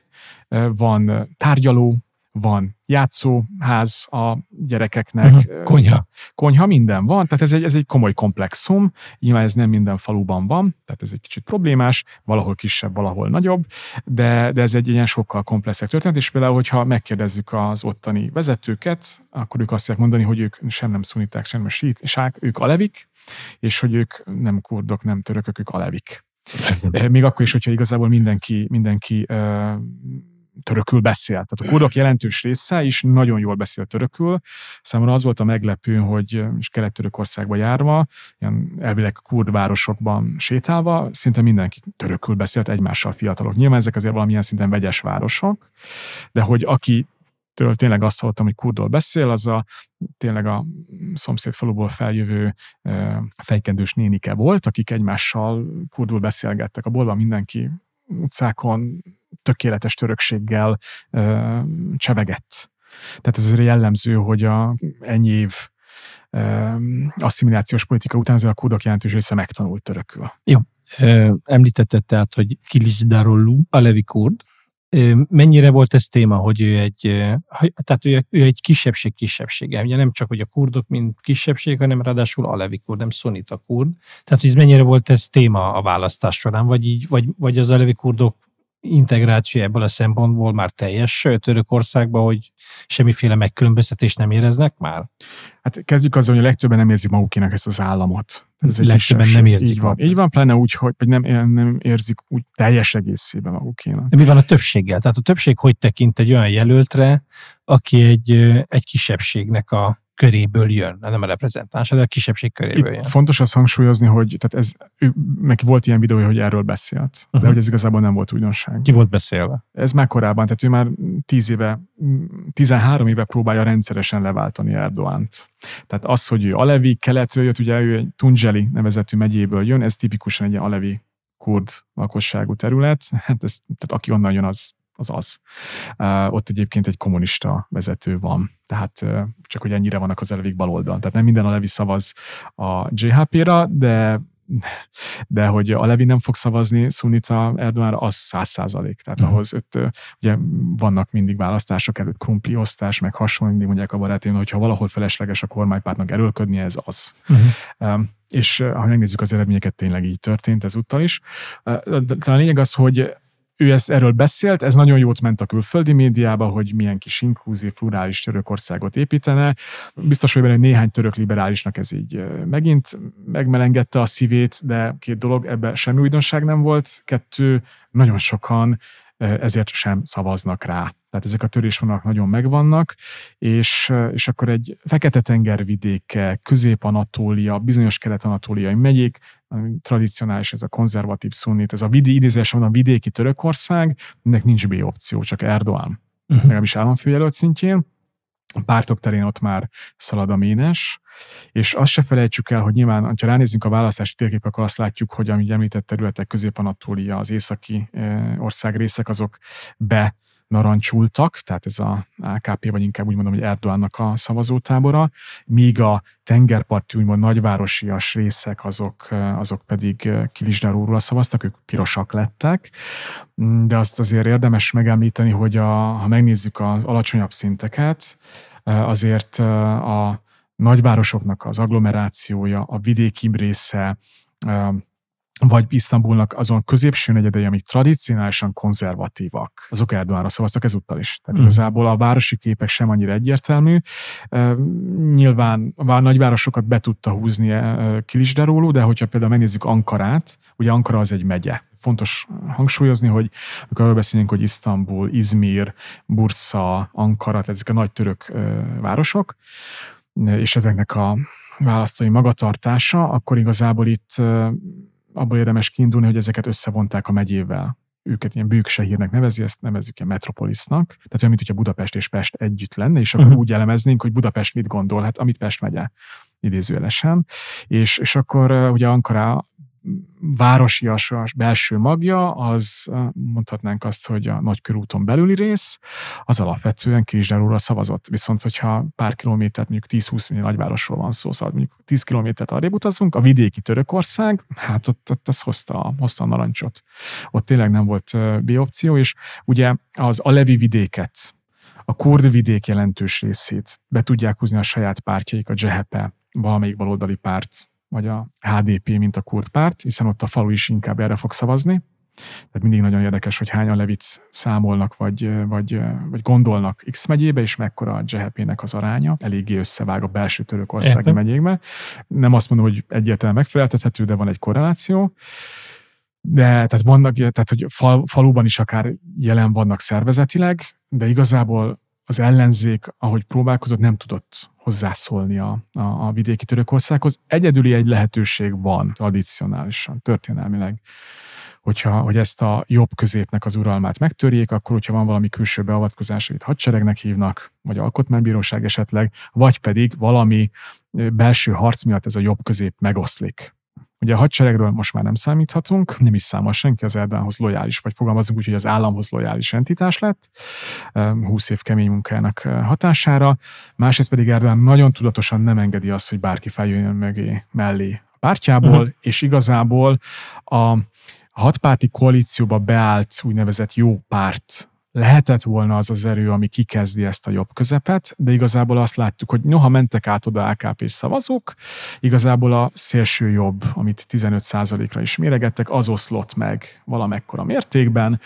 uh, van tárgyaló, van játszóház a gyerekeknek. Uh-huh. Konyha. Konyha, minden van, tehát ez egy, ez egy komoly komplexum, nyilván ez nem minden faluban van, tehát ez egy kicsit problémás, valahol kisebb, valahol nagyobb, de, de ez egy ilyen sokkal komplexebb történet, és például, hogyha megkérdezzük az ottani vezetőket, akkor ők azt fogják mondani, hogy ők sem nem szuniták, sem nem síiták, ők alevik, és hogy ők nem kurdok, nem törökök, ők alevik. Még akkor is, hogyha igazából mindenki, mindenki törökül beszél. Tehát a kurdok jelentős része is nagyon jól beszél törökül. Számomra az volt a meglepő, hogy is Kelet-Törökországba járva, ilyen elvileg kurd városokban sétálva, szinte mindenki törökül beszélt egymással fiatalok. Nyilván ezek azért valamilyen szinten vegyes városok, de hogy aki tényleg azt hallottam, hogy kurdul beszél, az a tényleg a szomszédfaluból feljövő e, fejkendős nénike volt, akik egymással kurdul beszélgettek. A bolban mindenki utcákon tökéletes törökséggel e, csevegett. Tehát ez azért jellemző, hogy a, ennyi év e, asszimilációs politika után azért a kurdok jelentős része megtanult törökül. Jó. Említetted tehát, hogy Kılıçdaroğlu alevi kurd. Mennyire volt ez téma, hogy ő egy, tehát ő, ő egy kisebbség kisebbsége? Ugye nem csak, hogy a kurdok mint kisebbség, hanem ráadásul alevi kurd, nem szunita kurd. Tehát hogy mennyire volt ez téma a választás során, vagy, így, vagy, vagy az alevi kurdok integráció ebből a szempontból már teljes Törökországban, hogy semmiféle megkülönböztetést nem éreznek már? Hát kezdjük azzal, hogy a legtöbben nem érzik magukének ezt az államot. Ez legtöbben nem érzik. Így van, így van, pláne úgy, hogy nem, nem érzik úgy teljes egészében magukénak. De mi van a többséggel? Tehát a többség hogy tekint egy olyan jelöltre, aki egy, egy kisebbségnek a köréből jön, nem a reprezentáns, de a kisebbség köréből itt jön. Fontos azt hangsúlyozni, hogy tehát ez, ő, neki volt ilyen videója, hogy erről beszélt, uh-huh. de hogy ez igazából nem volt újdonság. Ki volt beszélve? Ez már korábban, tehát ő már tíz éve, tizenhárom éve próbálja rendszeresen leváltani Erdoğant. Tehát az, hogy ő alevi, keletről jött, ugye ő egy Tunceli nevezetű megyéből jön, ez tipikusan egy alevi kurd lakosságú terület, hát ez, tehát aki onnan jön, az az az. Uh, ott egyébként egy kommunista vezető van. Tehát uh, csak, hogy ennyire vannak az elevik baloldal. Tehát nem minden alevi szavaz a cé há pé-ra, de, de hogy alevi nem fog szavazni szunita Erdoğanra, az száz százalék. Tehát uh-huh. ahhoz ott, ugye vannak mindig választások előtt, krumpliosztás, meg hasonló, mindig mondják a barátaim, hogyha valahol felesleges a kormánypártnak erőlködnie, ez az. Uh-huh. Um, és ha megnézzük az eredményeket, tényleg így történt ezúttal is. Uh, de a lényeg az, hogy ő ezt erről beszélt, ez nagyon jót ment a külföldi médiába, hogy milyen kis inkluzív, plurális Törökországot építene. Biztos, hogy benne néhány török liberálisnak ez így megint megmelengedte a szívét, de két dolog, ebben semmi újdonság nem volt. Kettő, nagyon sokan ezért sem szavaznak rá. Tehát ezek a törésvonalak nagyon megvannak, és, és akkor egy Fekete-tengervidéke, Közép-Anatólia, bizonyos kelet-anatóliai megyék, tradicionális ez a konzervatív szunnit, ez a idézőjelesen a vidéki Törökország, ennek nincs B-opció, csak Erdoğan, uh-huh. legalábbis államfőjelölt szintjén. A pártok terén ott már szalad a ménes, és azt se felejtsük el, hogy nyilván, ha ránézzünk a választási térképre, akkor azt látjuk, hogy amíg említett területek, Közép-Anatólia, az északi országrészek, azok be narancsultak, tehát ez a á ká pé, vagy inkább úgy mondom, hogy Erdoğannak a szavazótábora, míg a tengerparti, úgymond nagyvárosias részek, azok, azok pedig Kılıçdaroğluról szavaztak, ők pirosak lettek, de azt azért érdemes megemlíteni, hogy a, ha megnézzük az alacsonyabb szinteket, azért a nagyvárosoknak az agglomerációja, a vidékibb része, vagy Isztambulnak azon középső negyedei, amik tradicionálisan konzervatívak, azok Erdoğanra szavaztak ezúttal is. Tehát mm. igazából a városi képek sem annyira egyértelmű. E, nyilván a nagyvárosokat be tudta húzni e, Kılıçdaroğlu, de hogyha például megnézzük Ankarát, ugye Ankara az egy megye. Fontos hangsúlyozni, hogy amikor arról beszélünk, hogy Isztambul, Izmir, Bursa, Ankara, tehát ezek a nagy török e, városok, és ezeknek a választói magatartása, akkor igazából itt e, abból érdemes kiindulni, hogy ezeket összevonták a megyével. Őket ilyen Büyüksehirnek nevezik, ezt nevezzük ilyen metropolisznak. Tehát olyan, mint hogyha Budapest és Pest együtt lenne, és akkor uh-huh. úgy elemeznénk, hogy Budapest mit gondol, hát amit Pest megye, idézőjelesen. És, és akkor ugye Ankara városias belső magja, az mondhatnánk azt, hogy a Nagykörúton belüli rész, az alapvetően Kılıçdaroğluról szavazott. Viszont, hogyha pár kilométert, mondjuk tíz-húsz nagyvárosról van szó, szóval mondjuk tíz kilométert arrébb utazunk, a vidéki Törökország, hát ott, ott az hozta, hozta a narancsot. Ott tényleg nem volt B-opció, és ugye az alevi vidéket, a kurd vidék jelentős részét be tudják húzni a saját pártjaik, a cé há pé, valamelyik baloldali párt, vagy a há dé pé, mint a kurd párt, hiszen ott a falu is inkább erre fog szavazni. Tehát mindig nagyon érdekes, hogy hányan levit számolnak, vagy, vagy, vagy gondolnak X megyébe, és mekkora a cé há pének az aránya. Eléggé összevág a belső törökországi megyékbe. Nem azt mondom, hogy egyáltalán megfeleltethető, de van egy korreláció. De tehát vannak, tehát hogy fal, faluban is akár jelen vannak szervezetileg, de igazából az ellenzék, ahogy próbálkozott, nem tudott hozzászólni a, a, a vidéki Törökországhoz. Egyedüli egy lehetőség van tradicionálisan, történelmileg, hogyha, hogy ezt a jobb középnek az uralmát megtörjék, akkor, hogyha van valami külső beavatkozás, amit hadseregnek hívnak, vagy alkotmánybíróság esetleg, vagy pedig valami belső harc miatt ez a jobb közép megoszlik. Ugye a hadseregről most már nem számíthatunk, nem is számol senki, az Erdogánhoz lojális, vagy fogalmazunk úgy, hogy az államhoz lojális entitás lett, húsz év kemény munkának hatására. Másrészt pedig Erdogan nagyon tudatosan nem engedi azt, hogy bárki feljöjjön mögé, mellé a pártjából, uh-huh. és igazából a hatpárti koalícióba beállt úgynevezett jó párt lehetett volna az az erő, ami kikezdi ezt a jobb közepet, de igazából azt láttuk, hogy noha mentek át oda á ká pés szavazók, igazából a szélső jobb, amit tizenöt százalékra is méregettek, az oszlott meg valamekkora mértékben.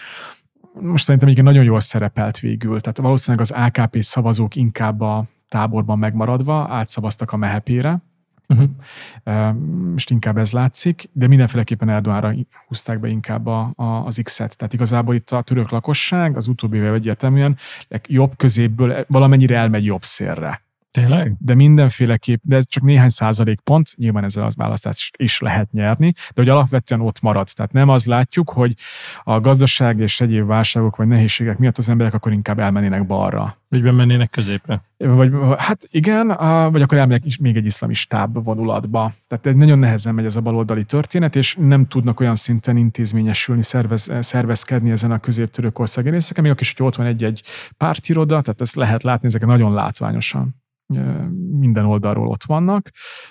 Most szerintem egyébként nagyon jól szerepelt végül, tehát valószínűleg az á ká pé szavazók inkább a táborban megmaradva átszavaztak a em há pére, Uh-huh. Most inkább ez látszik, de mindenféleképpen Erdoğanra húzták be inkább a, a, az X-et. Tehát igazából itt a török lakosság az utóbbi éve egyértelműen jobb középből valamennyire elmegy jobb szélre. Tényleg? De mindenféleképp, de ez csak néhány százalék pont, nyilván ezzel az választást is lehet nyerni, de hogy alapvetően ott marad. Tehát nem az látjuk, hogy a gazdaság és egyéb válságok vagy nehézségek miatt az emberek akkor inkább elmennének balra. Vagy bemennének középre. Vagy, hát igen, vagy akkor elmennek még egy iszlamistább vonulatba. Tehát nagyon nehezen megy ez a baloldali történet, és nem tudnak olyan szinten intézményesülni, szervez, szervezkedni ezen a közép-törökországi részeken, még akkor is, hogy ott van egy-egy pártiroda, tehát ezt lehet látni, ezek nagyon látványosan minden oldalról ott vannak,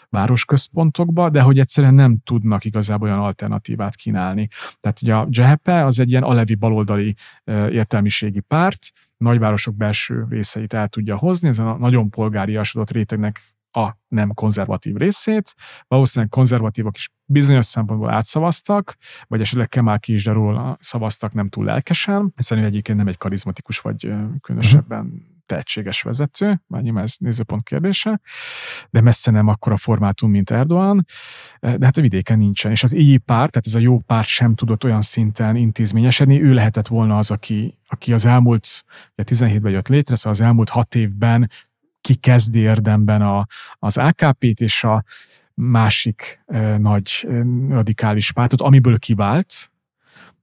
városközpontokban, de hogy egyszerűen nem tudnak igazából olyan alternatívát kínálni. Tehát ugye a cé há pé az egy ilyen alevi baloldali értelmiségi párt, nagyvárosok belső részeit el tudja hozni, ez a nagyon polgáriasodott rétegnek a nem konzervatív részét. Valószínűleg konzervatívok is bizonyos szempontból átszavaztak, vagy esetleg Kemal Kılıçdaroğlu szavaztak nem túl lelkesen, hiszen egyébként nem egy karizmatikus vagy különösebben tehetséges vezető, már nyilván ez nézőpont kérdése, de messze nem akkora formátum, mint Erdoğan, de hát a vidéken nincsen. És az így párt, tehát ez a jó párt sem tudott olyan szinten intézményesedni, ő lehetett volna az, aki, aki az elmúlt, ugye tizenhétben jött létre, szóval az elmúlt hat évben kikezdi érdemben a, az á ká pét és a másik eh, nagy eh, radikális pártot, amiből kivált,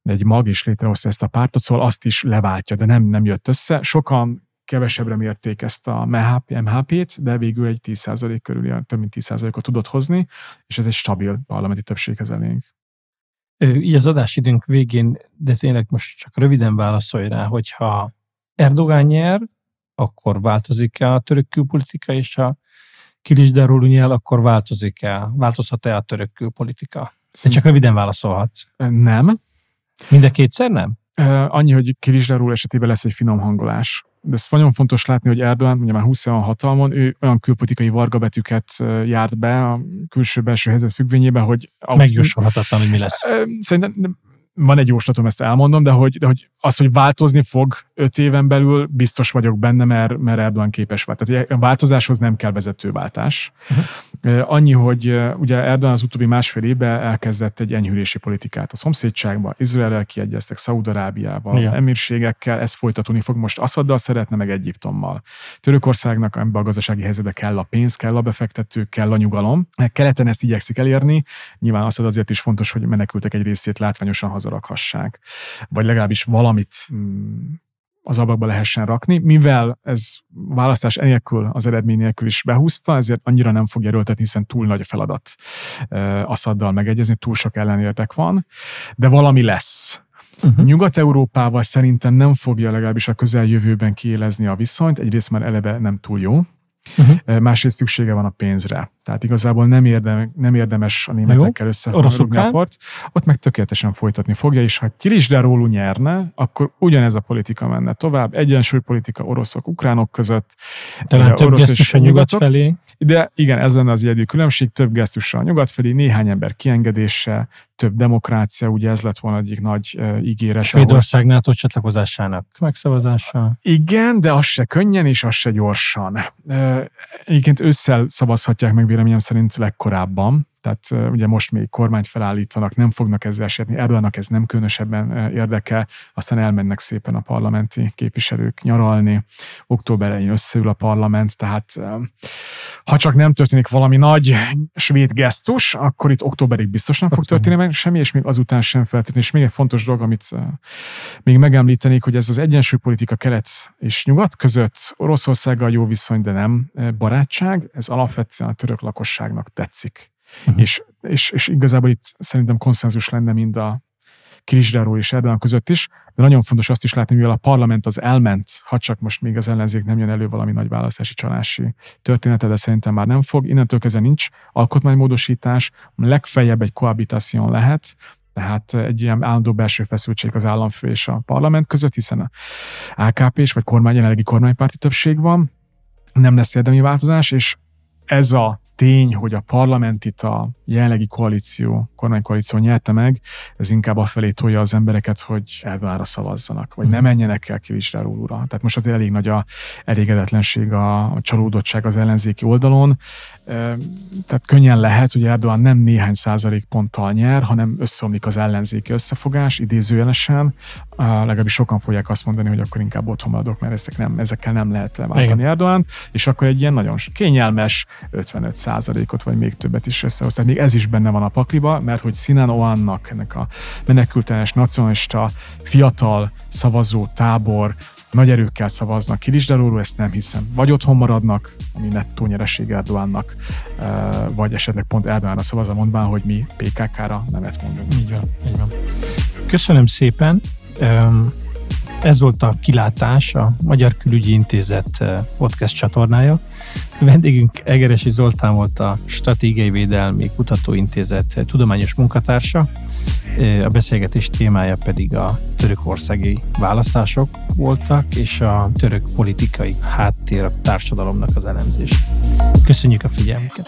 egy mag is létrehozta ezt a pártot, szóval azt is leváltja, de nem, nem jött össze. Sokan kevesebbre mérték ezt a em há pét, de végül egy tíz százalék körüli, több mint tíz százalékot tudott hozni, és ez egy stabil parlamenti többséghez elénk. Így az adásidőnk végén, de tényleg most csak röviden válaszolj rá, hogyha Erdogan nyer, akkor változik-e a török külpolitika, és ha Kılıçdaroğlu nyer, akkor változik-e, változhat-e a török külpolitika? De csak röviden válaszolhatsz. Nem. Mind a kétszer nem? Annyi, hogy Kılıçdaroğlu esetében lesz egy finom hangolás. De ez nagyon fontos látni, hogy Erdogan ugye már húsz éve a hatalmon, ő olyan külpolitikai vargabetűket járt be a külső-belső helyzet függvényében, hogy... Megjósolhatatlan, hogy mi lesz. Szerintem van egy jóslatom, ezt elmondom, de hogy, de hogy az, hogy változni fog öt éven belül, biztos vagyok benne, mert, mert Erdogan képes vált. Tehát a változáshoz nem kell vezetőváltás. Uh-huh. Annyi, hogy ugye Erdogan az utóbbi másfél évben elkezdett egy enyhülési politikát a szomszédságban, Izraellel kiegyeztek, Szaúd-Arábiával, ja. emírségekkel, ez folytatódni fog, most Assaddal szeretne, meg Egyiptommal. Törökországnak ebbe a gazdasági helyzetbe kell a pénz, kell a befektető, kell a nyugalom. Keleten ezt igyekszik elérni, nyilván Assad azért is fontos, hogy menekültek egy részét látványosan hazarakhassák, vagy legalábbis valamit az ablakba lehessen rakni. Mivel ez választás enélkül, az eredmény nélkül is behúzta, ezért annyira nem fog erőltetni, hiszen túl nagy a feladat Assaddal megegyezni, túl sok ellenértek van, de valami lesz. Uh-huh. Nyugat-Európával szerintem nem fogja legalábbis a közeljövőben kiélezni a viszonyt, egyrészt már eleve nem túl jó, uh-huh. másrészt szüksége van a pénzre. Tehát igazából nem, érdem, nem érdemes a németekkel összefogadni a part. Ott meg tökéletesen folytatni fogja, és ha Kılıçdaroğlu nyerne, akkor ugyanez a politika menne tovább. Egyensúlypolitika oroszok-ukránok között. Talán több gesztus a nyugat felé. De igen, ez lenne az egyedül különbség, több gesztussal a nyugat felé, néhány ember kiengedése, több demokrácia, ugye ez lett volna egyik nagy uh, ígéret. Svédország NATO csatlakozásának megszavazása. Igen, de az se könnyen és az se gyorsan. Uh, egyébként ősszel szavazhatják meg véleményem szerint legkorábban, tehát ugye most még kormányt felállítanak, nem fognak ezzel sértni, Erdoğannak ez nem különösebben érdekel, aztán elmennek szépen a parlamenti képviselők nyaralni, október elején összeül a parlament, tehát ha csak nem történik valami nagy svéd gesztus, akkor itt októberig biztos nem fog történni meg semmi, és még azután sem feltétlenül. És még egy fontos dolog, amit még megemlítenék, hogy ez az egyensúlypolitika kelet és nyugat között, Oroszországgal jó viszony, de nem barátság, ez alapvetően a török lakosságnak tetszik. Uh-huh. És, és, és igazából itt szerintem konszenzus lenne mind a Kılıçdaroğlu és Erdoğan között is, de nagyon fontos azt is látni, mivel a parlament az elment, ha csak most még az ellenzék nem jön elő valami nagy választási csalási története, de szerintem már nem fog. Innentől kezdve nincs alkotmánymódosítás, legfeljebb egy kohabitáción lehet, tehát egy ilyen állandó belső feszültség az államfő és a parlament között, hiszen a á ká pés vagy kormány, jelenlegi kormánypárti többség van, nem lesz érdemi változás, és ez a tény, hogy a parlament itt a jelenlegi koalíció, kormánykoalíció nyerte meg, ez inkább afelé tolja az embereket, hogy Erdoğanra szavazzanak, vagy ne menjenek el Kılıçdaroğlu'ra. Tehát most azért elég nagy a elégedetlenség, a csalódottság az ellenzéki oldalon. Tehát könnyen lehet, hogy Erdoğan nem néhány százalék ponttal nyer, hanem összeomlik az ellenzéki összefogás, idézőjelesen. Legalábbis sokan fogják azt mondani, hogy akkor inkább otthon maradok, mert ezek nem, ezekkel nem lehet leváltani Erdoğant, és akkor egy ilyen nagyon kényelmes ötvenöt százalékot, vagy még többet is összehozták. Még ez is benne van a pakliba, mert hogy Sinan Oğannak, ennek a menekültellenes, nacionalista, fiatal szavazó tábor nagy erőkkel szavaznak Kılıçdaroğlu, ezt nem hiszem. Vagy otthon maradnak, ami nettó nyereség Erdoğannak, vagy esetleg pont Erdoğanra szavazva, mondván, hogy mi pé ká ká-ra nemet mondunk. Így van, így van. Köszönöm szépen. Ez volt a Kilátás, a Magyar Külügyi Intézet podcast csatornája. Vendégünk Egeresi Zoltán volt, a Stratégiai Védelmi Kutató Intézet tudományos munkatársa, a beszélgetés témája pedig a törökországi választások voltak, és a török politikai háttér a társadalomnak az elemzés. Köszönjük a figyelmüket!